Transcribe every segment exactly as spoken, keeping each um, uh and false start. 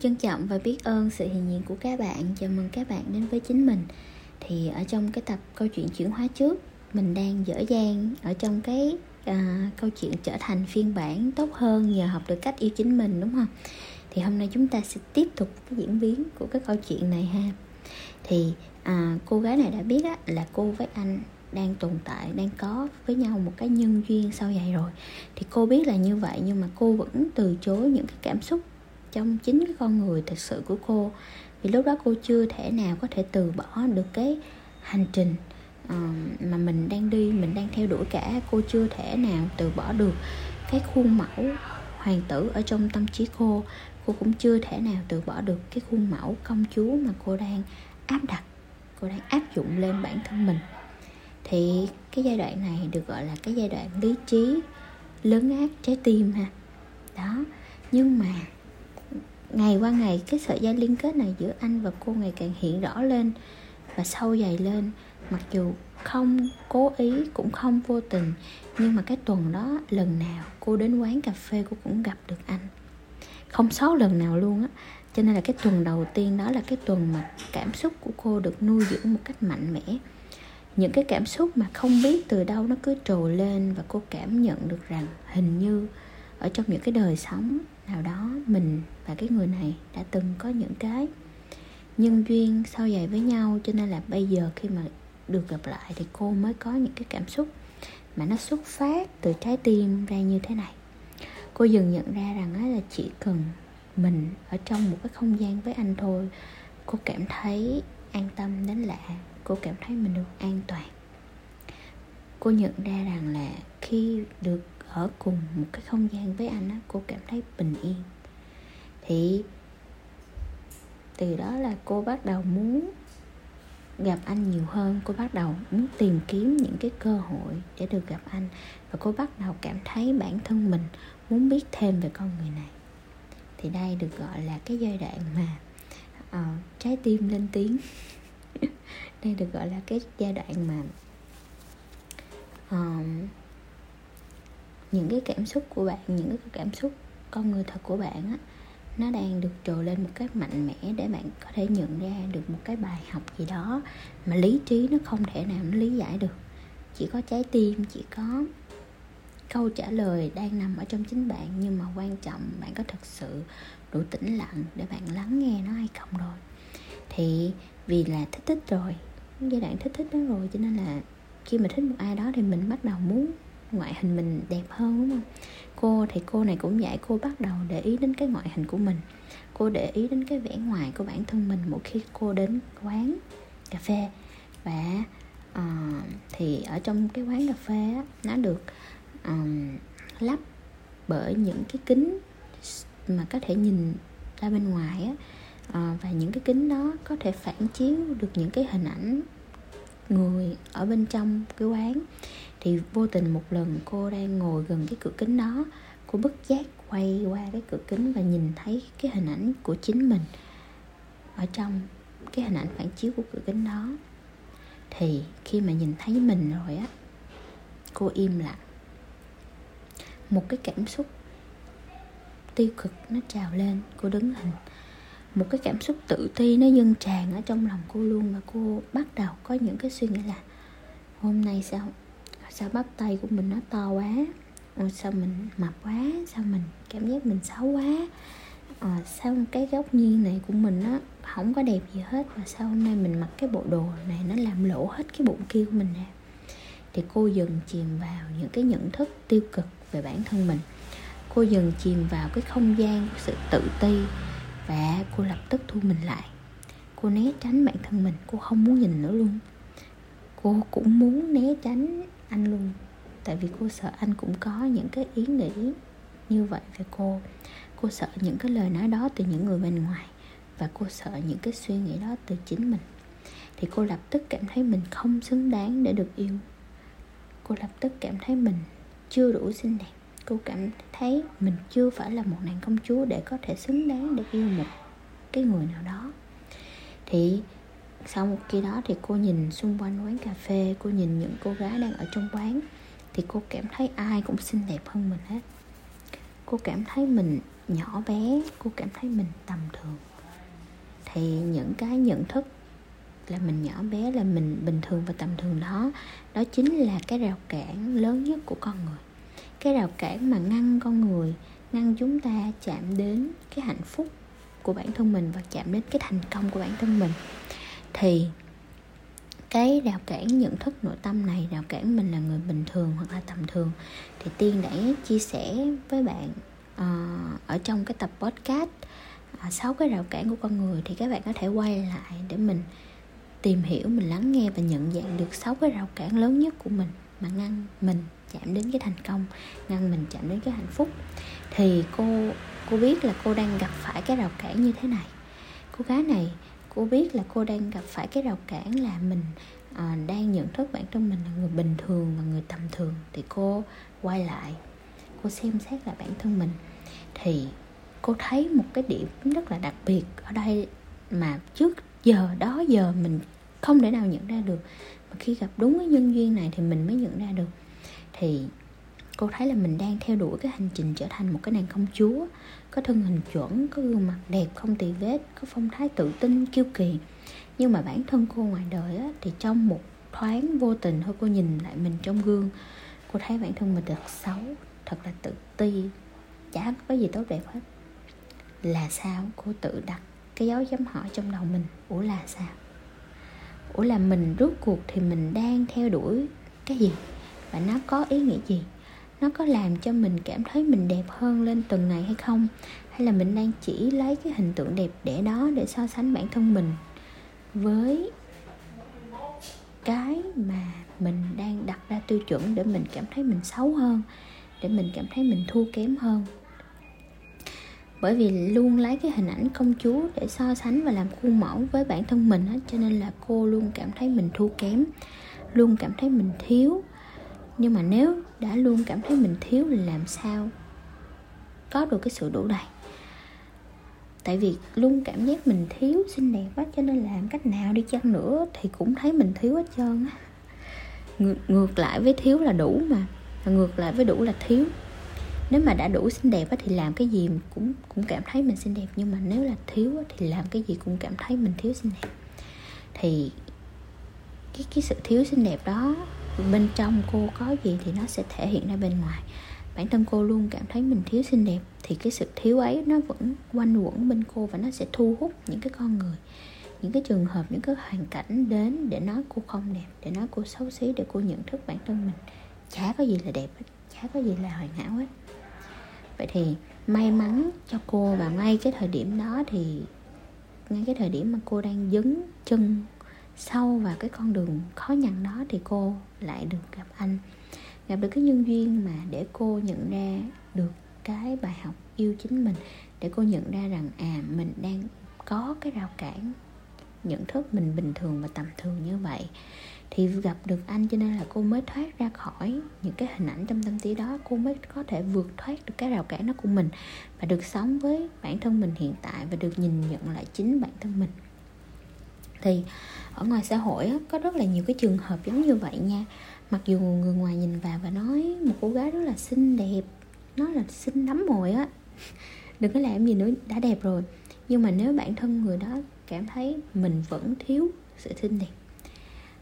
Trân trọng và biết ơn sự hiện diện của các bạn. Chào mừng các bạn đến với chính mình. Thì ở trong cái tập câu chuyện chuyển hóa trước, mình đang dở dang ở trong cái à, câu chuyện trở thành phiên bản tốt hơn nhờ học được cách yêu chính mình, đúng không? Thì hôm nay chúng ta sẽ tiếp tục cái diễn biến của cái câu chuyện này ha. Thì à, cô gái này đã biết á, là cô với anh đang tồn tại, đang có với nhau một cái nhân duyên sau vậy rồi. Thì cô biết là như vậy, nhưng mà cô vẫn từ chối những cái cảm xúc trong chính cái con người thật sự của cô. Vì lúc đó cô chưa thể nào có thể từ bỏ được cái hành trình mà mình đang đi, mình đang theo đuổi cả. Cô chưa thể nào từ bỏ được cái khuôn mẫu hoàng tử ở trong tâm trí cô. Cô cũng chưa thể nào từ bỏ được cái khuôn mẫu công chúa mà cô đang áp đặt, cô đang áp dụng lên bản thân mình. Thì cái giai đoạn này được gọi là cái giai đoạn lý trí lớn át trái tim ha. Đó, nhưng mà ngày qua ngày cái sợi dây liên kết này giữa anh và cô ngày càng hiện rõ lên và sâu dày lên. Mặc dù không cố ý cũng không vô tình, nhưng mà cái tuần đó lần nào cô đến quán cà phê cô cũng gặp được anh, không sót lần nào luôn á. Cho nên là cái tuần đầu tiên đó là cái tuần mà cảm xúc của cô được nuôi dưỡng một cách mạnh mẽ. Những cái cảm xúc mà không biết từ đâu nó cứ trồi lên, và cô cảm nhận được rằng hình như ở trong những cái đời sống nào đó mình và cái người này đã từng có những cái nhân duyên sâu dày với nhau. Cho nên là bây giờ khi mà được gặp lại thì cô mới có những cái cảm xúc mà nó xuất phát từ trái tim ra như thế này. Cô dần nhận ra rằng là chỉ cần mình ở trong một cái không gian với anh thôi, cô cảm thấy an tâm đến lạ, cô cảm thấy mình được an toàn. Cô nhận ra rằng là khi được ở cùng một cái không gian với anh á, cô cảm thấy bình yên. Thì từ đó là cô bắt đầu muốn gặp anh nhiều hơn. Cô bắt đầu muốn tìm kiếm những cái cơ hội để được gặp anh. Và cô bắt đầu cảm thấy bản thân mình muốn biết thêm về con người này. Thì đây được gọi là cái giai đoạn mà uh, trái tim lên tiếng. Đây được gọi là cái giai đoạn mà uh, những cái cảm xúc của bạn, những cái cảm xúc con người thật của bạn á, nó đang được trồi lên một cách mạnh mẽ để bạn có thể nhận ra được một cái bài học gì đó mà lý trí nó không thể nào nó lý giải được. Chỉ có trái tim, chỉ có câu trả lời đang nằm ở trong chính bạn. Nhưng mà quan trọng bạn có thực sự đủ tĩnh lặng để bạn lắng nghe nó hay không rồi. Thì vì là thích thích rồi, giai đoạn thích thích đó rồi, cho nên là khi mà thích một ai đó thì mình bắt đầu muốn ngoại hình mình đẹp hơn, đúng không? Cô thì cô này cũng vậy, cô bắt đầu để ý đến cái ngoại hình của mình. Cô để ý đến cái vẻ ngoài của bản thân mình mỗi khi cô đến quán cà phê. Và uh, thì ở trong cái quán cà phê á, nó được um, lắp bởi những cái kính mà có thể nhìn ra bên ngoài á, uh, và những cái kính đó có thể phản chiếu được những cái hình ảnh người ở bên trong cái quán. Thì vô tình một lần cô đang ngồi gần cái cửa kính đó, cô bất giác quay qua cái cửa kính và nhìn thấy cái hình ảnh của chính mình ở trong cái hình ảnh phản chiếu của cửa kính đó. Thì khi mà nhìn thấy mình rồi á, cô im lặng. Một cái cảm xúc tiêu cực nó trào lên, cô đứng hình. Một cái cảm xúc tự ti nó dâng tràn ở trong lòng cô luôn. Và cô bắt đầu có những cái suy nghĩ là hôm nay sao Sao bắp tay của mình nó to quá, ừ, sao mình mập quá, sao mình cảm giác mình xấu quá, ờ, sao cái góc nghiêng này của mình nó không có đẹp gì hết, và sao hôm nay mình mặc cái bộ đồ này nó làm lộ hết cái bụng kia của mình ra. Thì cô dần chìm vào những cái nhận thức tiêu cực về bản thân mình. Cô dần chìm vào cái không gian của sự tự ti. Và cô lập tức thu mình lại. Cô né tránh bản thân mình, cô không muốn nhìn nữa luôn. Cô cũng muốn né tránh anh luôn, tại vì cô sợ anh cũng có những cái ý nghĩ như vậy về cô. Cô sợ những cái lời nói đó từ những người bên ngoài, và cô sợ những cái suy nghĩ đó từ chính mình. Thì cô lập tức cảm thấy mình không xứng đáng để được yêu. Cô lập tức cảm thấy mình chưa đủ xinh đẹp. Cô cảm thấy mình chưa phải là một nàng công chúa để có thể xứng đáng để yêu một cái người nào đó. Thì sau một khi đó thì cô nhìn xung quanh quán cà phê, cô nhìn những cô gái đang ở trong quán, thì cô cảm thấy ai cũng xinh đẹp hơn mình hết. Cô cảm thấy mình nhỏ bé, cô cảm thấy mình tầm thường, thì những cái nhận thức là mình nhỏ bé, là mình bình thường và tầm thường đó, đó chính là cái rào cản lớn nhất của con người. Cái rào cản mà ngăn con người, ngăn chúng ta chạm đến cái hạnh phúc của bản thân mình và chạm đến cái thành công của bản thân mình. Thì cái rào cản nhận thức nội tâm này, rào cản mình là người bình thường hoặc là tầm thường, thì Tiên đã chia sẻ với bạn uh, ở trong cái tập podcast sáu uh, cái rào cản của con người. Thì các bạn có thể quay lại để mình tìm hiểu, mình lắng nghe và nhận dạng được sáu cái rào cản lớn nhất của mình mà ngăn mình chạm đến cái thành công, ngăn mình chạm đến cái hạnh phúc. Thì cô cô biết là cô đang gặp phải cái rào cản như thế này. Cô gái này, cô biết là cô đang gặp phải cái rào cản là mình à, đang nhận thức bản thân mình là người bình thường và người tầm thường. Thì cô quay lại, cô xem xét lại bản thân mình, thì cô thấy một cái điểm rất là đặc biệt ở đây mà trước giờ đó giờ mình không thể nào nhận ra được, mà khi gặp đúng cái nhân duyên này thì mình mới nhận ra được. Thì cô thấy là mình đang theo đuổi cái hành trình trở thành một cái nàng công chúa, có thân hình chuẩn, có gương mặt đẹp không tì vết, có phong thái tự tin, kiêu kỳ. Nhưng mà bản thân cô ngoài đời á, thì trong một thoáng vô tình thôi, cô nhìn lại mình trong gương, cô thấy bản thân mình thật xấu, thật là tự ti, chả có cái gì tốt đẹp hết. Là sao? Cô tự đặt cái dấu chấm hỏi trong đầu mình. Ủa là sao? Ủa là mình rốt cuộc thì mình đang theo đuổi cái gì? Và nó có ý nghĩa gì? Nó có làm cho mình cảm thấy mình đẹp hơn lên từng ngày hay không? Hay là mình đang chỉ lấy cái hình tượng đẹp đẽ đó để so sánh bản thân mình với cái mà mình đang đặt ra tiêu chuẩn để mình cảm thấy mình xấu hơn, để mình cảm thấy mình thua kém hơn? Bởi vì luôn lấy cái hình ảnh công chúa để so sánh và làm khuôn mẫu với bản thân mình hết, cho nên là cô luôn cảm thấy mình thua kém, luôn cảm thấy mình thiếu. Nhưng mà nếu đã luôn cảm thấy mình thiếu là làm sao có được cái sự đủ đầy? Tại vì luôn cảm giác mình thiếu xinh đẹp quá, cho nên làm cách nào đi chăng nữa thì cũng thấy mình thiếu hết trơn á. Ngược, ngược lại với thiếu là đủ mà, và ngược lại với đủ là thiếu. Nếu mà đã đủ xinh đẹp thì làm cái gì cũng, cũng cảm thấy mình xinh đẹp. Nhưng mà nếu là thiếu thì làm cái gì cũng cảm thấy mình thiếu xinh đẹp. Thì cái, cái sự thiếu xinh đẹp đó, bên trong cô có gì thì nó sẽ thể hiện ra bên ngoài. Bản thân cô luôn cảm thấy mình thiếu xinh đẹp, thì cái sự thiếu ấy nó vẫn quanh quẩn bên cô, và nó sẽ thu hút những cái con người, những cái trường hợp, những cái hoàn cảnh đến để nói cô không đẹp, để nói cô xấu xí, để cô nhận thức bản thân mình chả có gì là đẹp hết, chả có gì là hoàn hảo hết. Vậy thì may mắn cho cô, và ngay cái thời điểm đó thì ngay cái thời điểm mà cô đang dấn chân sâu vào cái con đường khó nhằn đó, thì cô lại được gặp anh, gặp được cái nhân duyên mà để cô nhận ra được cái bài học yêu chính mình, để cô nhận ra rằng à, mình đang có cái rào cản nhận thức mình bình thường và tầm thường như vậy. Thì gặp được anh cho nên là cô mới thoát ra khỏi những cái hình ảnh trong tâm trí đó, cô mới có thể vượt thoát được cái rào cản đó của mình, và được sống với bản thân mình hiện tại, và được nhìn nhận lại chính bản thân mình. Thì ở ngoài xã hội á, có rất là nhiều cái trường hợp giống như vậy nha. Mặc dù người ngoài nhìn vào và nói một cô gái rất là xinh đẹp, nó là xinh lắm rồi á, đừng có làm gì nữa, đã đẹp rồi. Nhưng mà nếu bản thân người đó cảm thấy mình vẫn thiếu sự xinh đẹp,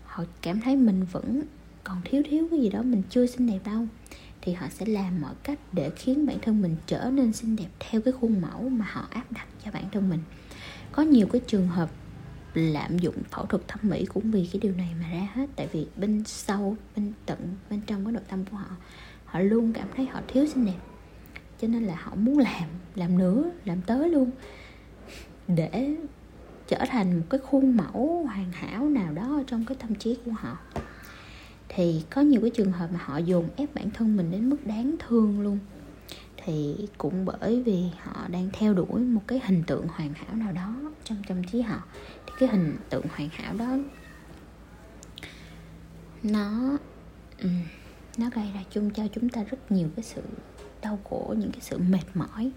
họ cảm thấy mình vẫn còn thiếu thiếu cái gì đó, mình chưa xinh đẹp đâu, thì họ sẽ làm mọi cách để khiến bản thân mình trở nên xinh đẹp theo cái khuôn mẫu mà họ áp đặt cho bản thân mình. Có nhiều cái trường hợp lạm dụng phẫu thuật thẩm mỹ cũng vì cái điều này mà ra hết. Tại vì bên sâu, bên tận, bên trong cái nội tâm của họ, họ luôn cảm thấy họ thiếu xinh đẹp, cho nên là họ muốn làm, làm nữa, làm tới luôn, để trở thành một cái khuôn mẫu hoàn hảo nào đó trong cái tâm trí của họ. Thì có nhiều cái trường hợp mà họ dồn ép bản thân mình đến mức đáng thương luôn, thì cũng bởi vì họ đang theo đuổi một cái hình tượng hoàn hảo nào đó trong tâm trí họ. Thì cái hình tượng hoàn hảo đó nó nó gây ra chung cho chúng ta rất nhiều cái sự đau khổ, những cái sự mệt mỏi.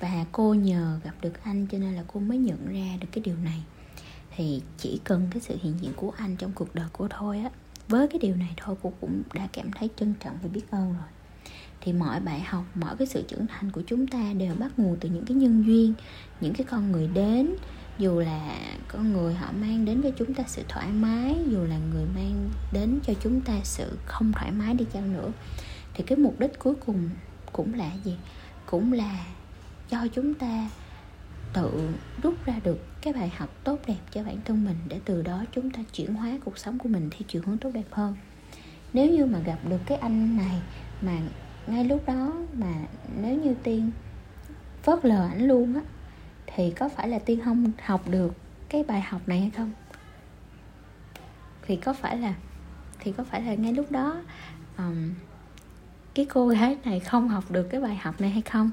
Và cô nhờ gặp được anh cho nên là cô mới nhận ra được cái điều này. Thì chỉ cần cái sự hiện diện của anh trong cuộc đời cô thôi á, với cái điều này thôi cô cũng đã cảm thấy trân trọng và biết ơn rồi. Thì mọi bài học, mọi cái sự trưởng thành của chúng ta đều bắt nguồn từ những cái nhân duyên, những cái con người đến. Dù là con người họ mang đến với chúng ta sự thoải mái, dù là người mang đến cho chúng ta sự không thoải mái đi chăng nữa, thì cái mục đích cuối cùng cũng là gì? Cũng là cho chúng ta tự rút ra được cái bài học tốt đẹp cho bản thân mình, để từ đó chúng ta chuyển hóa cuộc sống của mình theo chiều hướng tốt đẹp hơn. Nếu như mà gặp được cái anh này mà ngay lúc đó mà nếu như Tiên phớt lờ ảnh luôn á, thì có phải là Tiên không học được cái bài học này hay không? Thì có phải là Thì có phải là ngay lúc đó um, cái cô gái này không học được cái bài học này hay không?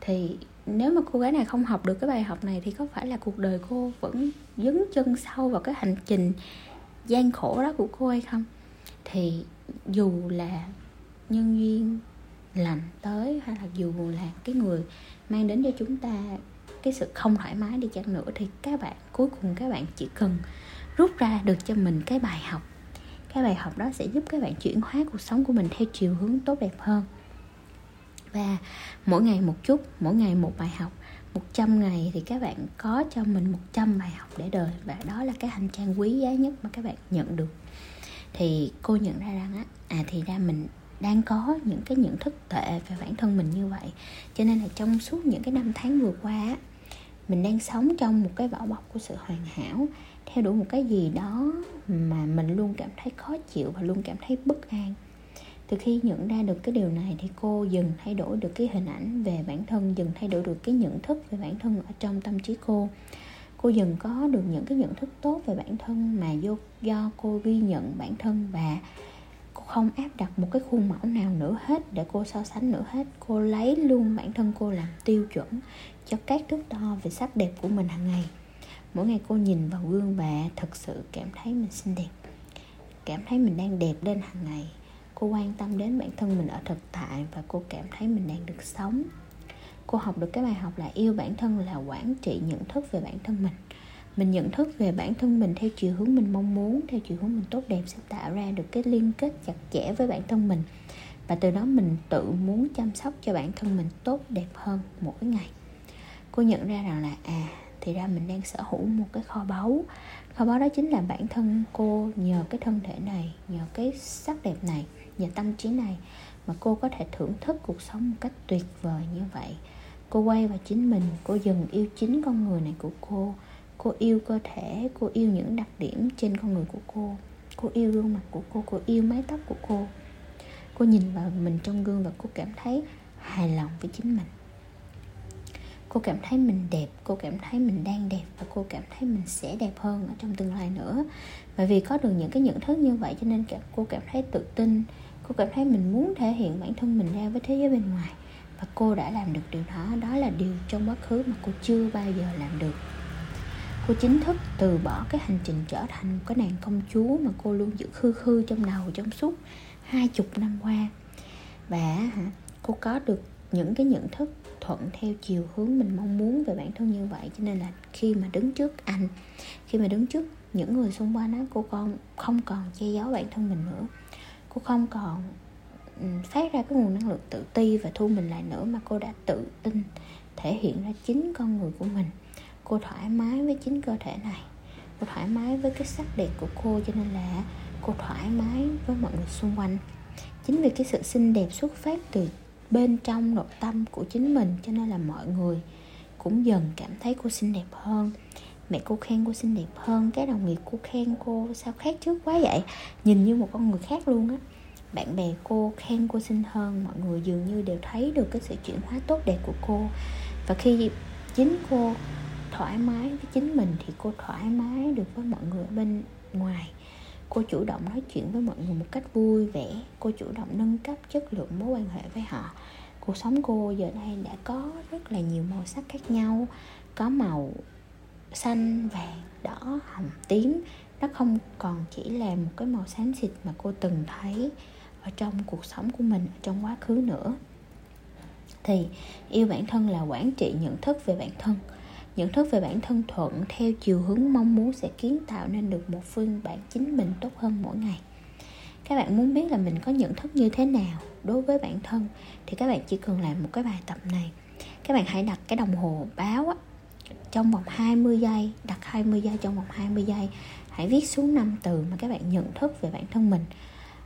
Thì nếu mà cô gái này không học được cái bài học này, thì có phải là cuộc đời cô vẫn dấn chân sâu vào cái hành trình gian khổ đó của cô hay không? Thì dù là nhân duyên lành tới, hay là dù là cái người mang đến cho chúng ta cái sự không thoải mái đi chăng nữa, thì các bạn cuối cùng các bạn chỉ cần rút ra được cho mình cái bài học. Cái bài học đó sẽ giúp các bạn chuyển hóa cuộc sống của mình theo chiều hướng tốt đẹp hơn. Và mỗi ngày một chút, mỗi ngày một bài học. Một trăm ngày thì các bạn có cho mình một trăm bài học để đời. Và đó là cái hành trang quý giá nhất mà các bạn nhận được. Thì cô nhận ra rằng á, à thì ra mình đang có những cái nhận thức tệ về bản thân mình như vậy. Cho nên là trong suốt những cái năm tháng vừa qua, mình đang sống trong một cái vỏ bọc của sự hoàn hảo, theo đuổi một cái gì đó mà mình luôn cảm thấy khó chịu và luôn cảm thấy bất an. Từ khi nhận ra được cái điều này thì cô dần thay đổi được cái hình ảnh về bản thân, dần thay đổi được cái nhận thức về bản thân ở trong tâm trí cô. Cô dần có được những cái nhận thức tốt về bản thân mà do cô ghi nhận bản thân, và cô không áp đặt một cái khuôn mẫu nào nữa hết để cô so sánh nữa hết. Cô lấy luôn bản thân cô làm tiêu chuẩn cho các thước đo về sắc đẹp của mình hàng ngày. Mỗi ngày cô nhìn vào gương và thật sự cảm thấy mình xinh đẹp, cảm thấy mình đang đẹp lên hàng ngày. Cô quan tâm đến bản thân mình ở thực tại và cô cảm thấy mình đang được sống. Cô học được cái bài học là yêu bản thân, là quản trị nhận thức về bản thân mình. Mình nhận thức về bản thân mình theo chiều hướng mình mong muốn, theo chiều hướng mình tốt đẹp, sẽ tạo ra được cái liên kết chặt chẽ với bản thân mình. Và từ đó mình tự muốn chăm sóc cho bản thân mình tốt đẹp hơn mỗi ngày. Cô nhận ra rằng là à, thì ra mình đang sở hữu một cái kho báu. Kho báu đó chính là bản thân cô, nhờ cái thân thể này, nhờ cái sắc đẹp này, nhờ tâm trí này mà cô có thể thưởng thức cuộc sống một cách tuyệt vời như vậy. Cô quay vào chính mình, cô dần yêu chính con người này của cô. Cô yêu cơ thể, cô yêu những đặc điểm trên con người của cô. Cô yêu gương mặt của cô, cô yêu mái tóc của cô. Cô nhìn vào mình trong gương và cô cảm thấy hài lòng với chính mình. Cô cảm thấy mình đẹp, cô cảm thấy mình đang đẹp và cô cảm thấy mình sẽ đẹp hơn ở trong tương lai nữa. Bởi vì có được những cái nhận thức như vậy cho nên cô cảm thấy tự tin. Cô cảm thấy mình muốn thể hiện bản thân mình ra với thế giới bên ngoài. Và cô đã làm được điều đó, đó là điều trong quá khứ mà cô chưa bao giờ làm được. Cô chính thức từ bỏ cái hành trình trở thành một cái nàng công chúa mà cô luôn giữ khư khư trong đầu trong suốt hai chục năm qua. Và cô có được những cái nhận thức thuận theo chiều hướng mình mong muốn về bản thân như vậy. Cho nên là khi mà đứng trước anh, khi mà đứng trước những người xung quanh đó, cô con không còn che giấu bản thân mình nữa. Cô không còn phát ra cái nguồn năng lượng tự ti và thu mình lại nữa, mà cô đã tự tin thể hiện ra chính con người của mình. Cô thoải mái với chính cơ thể này, cô thoải mái với cái sắc đẹp của cô, cho nên là cô thoải mái với mọi người xung quanh. Chính vì cái sự xinh đẹp xuất phát từ bên trong nội tâm của chính mình, cho nên là mọi người cũng dần cảm thấy cô xinh đẹp hơn. Mẹ cô khen cô xinh đẹp hơn, các đồng nghiệp cô khen cô sao khác trước quá vậy, nhìn như một con người khác luôn á. Bạn bè cô khen cô xinh hơn, mọi người dường như đều thấy được cái sự chuyển hóa tốt đẹp của cô. Và khi chính cô thoải mái với chính mình thì cô thoải mái được với mọi người bên ngoài. Cô chủ động nói chuyện với mọi người một cách vui vẻ. Cô chủ động nâng cấp chất lượng mối quan hệ với họ. Cuộc sống cô giờ đây đã có rất là nhiều màu sắc khác nhau. Có màu xanh, vàng, đỏ, hồng, tím. Nó không còn chỉ là một cái màu xám xịt mà cô từng thấy ở trong cuộc sống của mình, ở trong quá khứ nữa. Thì yêu bản thân là quản trị nhận thức về bản thân. Nhận thức về bản thân thuận theo chiều hướng mong muốn sẽ kiến tạo nên được một phiên bản chính mình tốt hơn mỗi ngày. các bạn muốn biết là mình có nhận thức như thế nào đối với bản thân thì các bạn chỉ cần làm một cái bài tập này. Các bạn hãy đặt cái đồng hồ báo á, trong vòng hai mươi giây, đặt hai mươi giây trong vòng hai mươi giây. Hãy viết xuống năm từ mà các bạn nhận thức về bản thân mình.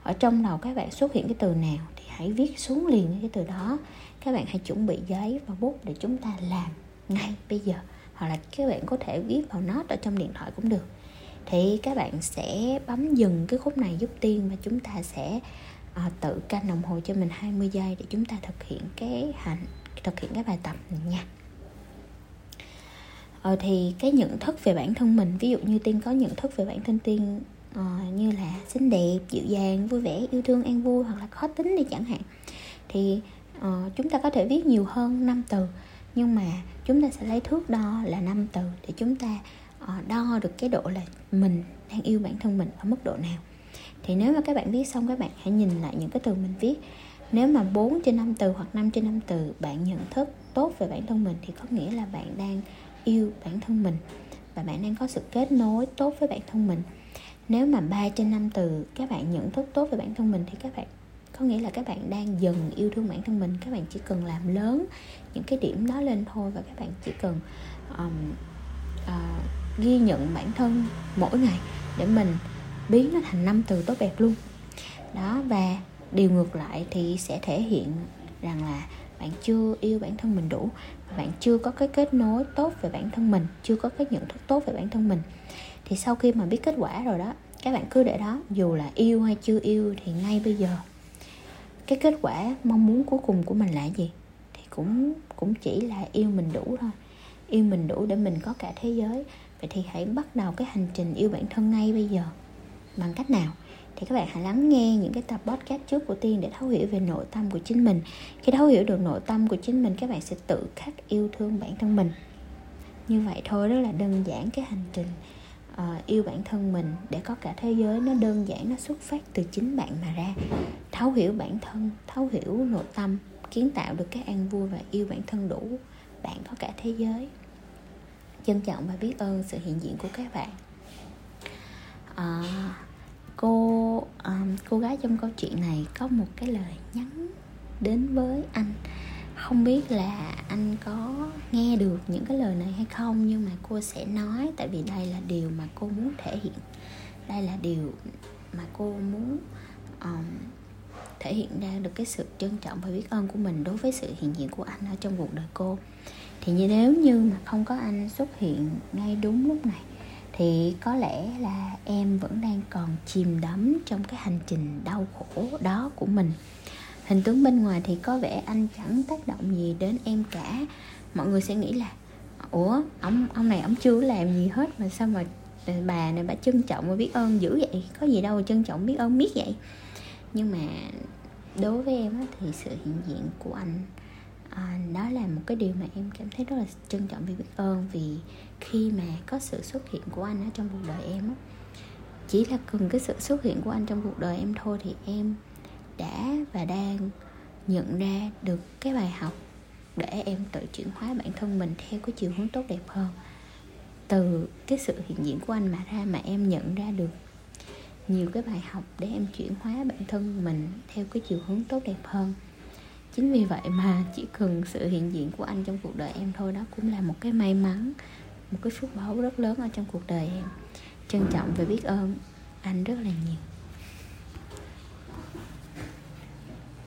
Ở trong đầu các bạn xuất hiện cái từ nào thì hãy viết xuống liền cái từ đó. Các bạn hãy chuẩn bị giấy và bút để chúng ta làm ngay bây giờ. Hoặc là các bạn có thể viết vào note ở trong điện thoại cũng được. Thì các bạn sẽ bấm dừng cái khúc này giúp Tiên và chúng ta sẽ à, tự canh đồng hồ cho mình hai mươi giây để chúng ta thực hiện cái hành, thực hiện cái bài tập này nha. Ờ, thì cái nhận thức về bản thân mình, ví dụ như Tiên có nhận thức về bản thân Tiên à, như là xinh đẹp, dịu dàng, vui vẻ, yêu thương, an vui hoặc là khó tính đi chẳng hạn, thì à, chúng ta có thể viết nhiều hơn năm từ. Nhưng mà chúng ta sẽ lấy thước đo là năm từ để chúng ta đo được cái độ là mình đang yêu bản thân mình ở mức độ nào. Thì nếu mà các bạn viết xong, các bạn hãy nhìn lại những cái từ mình viết. Nếu mà bốn trên năm từ hoặc năm trên năm từ bạn nhận thức tốt về bản thân mình thì có nghĩa là bạn đang yêu bản thân mình và bạn đang có sự kết nối tốt với bản thân mình. Nếu mà ba trên năm từ các bạn nhận thức tốt về bản thân mình thì các bạn có nghĩa là các bạn đang dần yêu thương bản thân mình. Các bạn chỉ cần làm lớn những cái điểm đó lên thôi, và các bạn chỉ cần um, uh, ghi nhận bản thân mỗi ngày để mình biến nó thành năm từ tốt đẹp luôn đó. Và điều ngược lại thì sẽ thể hiện rằng là bạn chưa yêu bản thân mình đủ, bạn chưa có cái kết nối tốt về bản thân mình, chưa có cái nhận thức tốt về bản thân mình. Thì sau khi mà biết kết quả rồi đó, các bạn cứ để đó, dù là yêu hay chưa yêu thì ngay bây giờ cái kết quả mong muốn cuối cùng của mình là gì thì cũng cũng chỉ là yêu mình đủ thôi. Yêu mình đủ để mình có cả thế giới. Vậy thì hãy bắt đầu cái hành trình yêu bản thân ngay bây giờ. Bằng cách nào? Thì các bạn hãy lắng nghe những cái tập podcast trước của Tiên để thấu hiểu về nội tâm của chính mình. Khi thấu hiểu được nội tâm của chính mình, các bạn sẽ tự khắc yêu thương bản thân mình. Như vậy thôi, rất là đơn giản cái hành trình uh, yêu bản thân mình để có cả thế giới. Nó đơn giản, nó xuất phát từ chính bạn mà ra. Thấu hiểu bản thân, thấu hiểu nội tâm, kiến tạo được cái an vui và yêu bản thân đủ, bạn có cả thế giới. Trân trọng và biết ơn sự hiện diện của các bạn. À, cô à, cô gái trong câu chuyện này có một cái lời nhắn đến với anh. Không biết là anh có nghe được những cái lời này hay không, nhưng mà cô sẽ nói, tại vì đây là điều mà cô muốn thể hiện. Đây là điều mà cô muốn um, thể hiện ra được cái sự trân trọng và biết ơn của mình đối với sự hiện diện của anh ở trong cuộc đời cô. Thì như nếu như mà không có anh xuất hiện ngay đúng lúc này thì có lẽ là em vẫn đang còn chìm đắm trong cái hành trình đau khổ đó của mình. Hình tướng bên ngoài thì có vẻ anh chẳng tác động gì đến em cả. Mọi người sẽ nghĩ là ủa, ông, ông này ông chưa làm gì hết mà sao mà bà này bà trân trọng và biết ơn dữ vậy? Có gì đâu mà trân trọng biết ơn biết vậy. Nhưng mà đối với em thì sự hiện diện của anh à, đó là một cái điều mà em cảm thấy rất là trân trọng và biết ơn. Vì khi mà có sự xuất hiện của anh ở trong cuộc đời em, chỉ là cần cái sự xuất hiện của anh trong cuộc đời em thôi thì em đã và đang nhận ra được cái bài học để em tự chuyển hóa bản thân mình theo cái chiều hướng tốt đẹp hơn. Từ cái sự hiện diện của anh mà ra mà em nhận ra được nhiều cái bài học để em chuyển hóa bản thân mình theo cái chiều hướng tốt đẹp hơn. Chính vì vậy mà chỉ cần sự hiện diện của anh trong cuộc đời em thôi, đó cũng là một cái may mắn, một cái phước báu rất lớn ở trong cuộc đời em. Trân trọng và biết ơn anh rất là nhiều.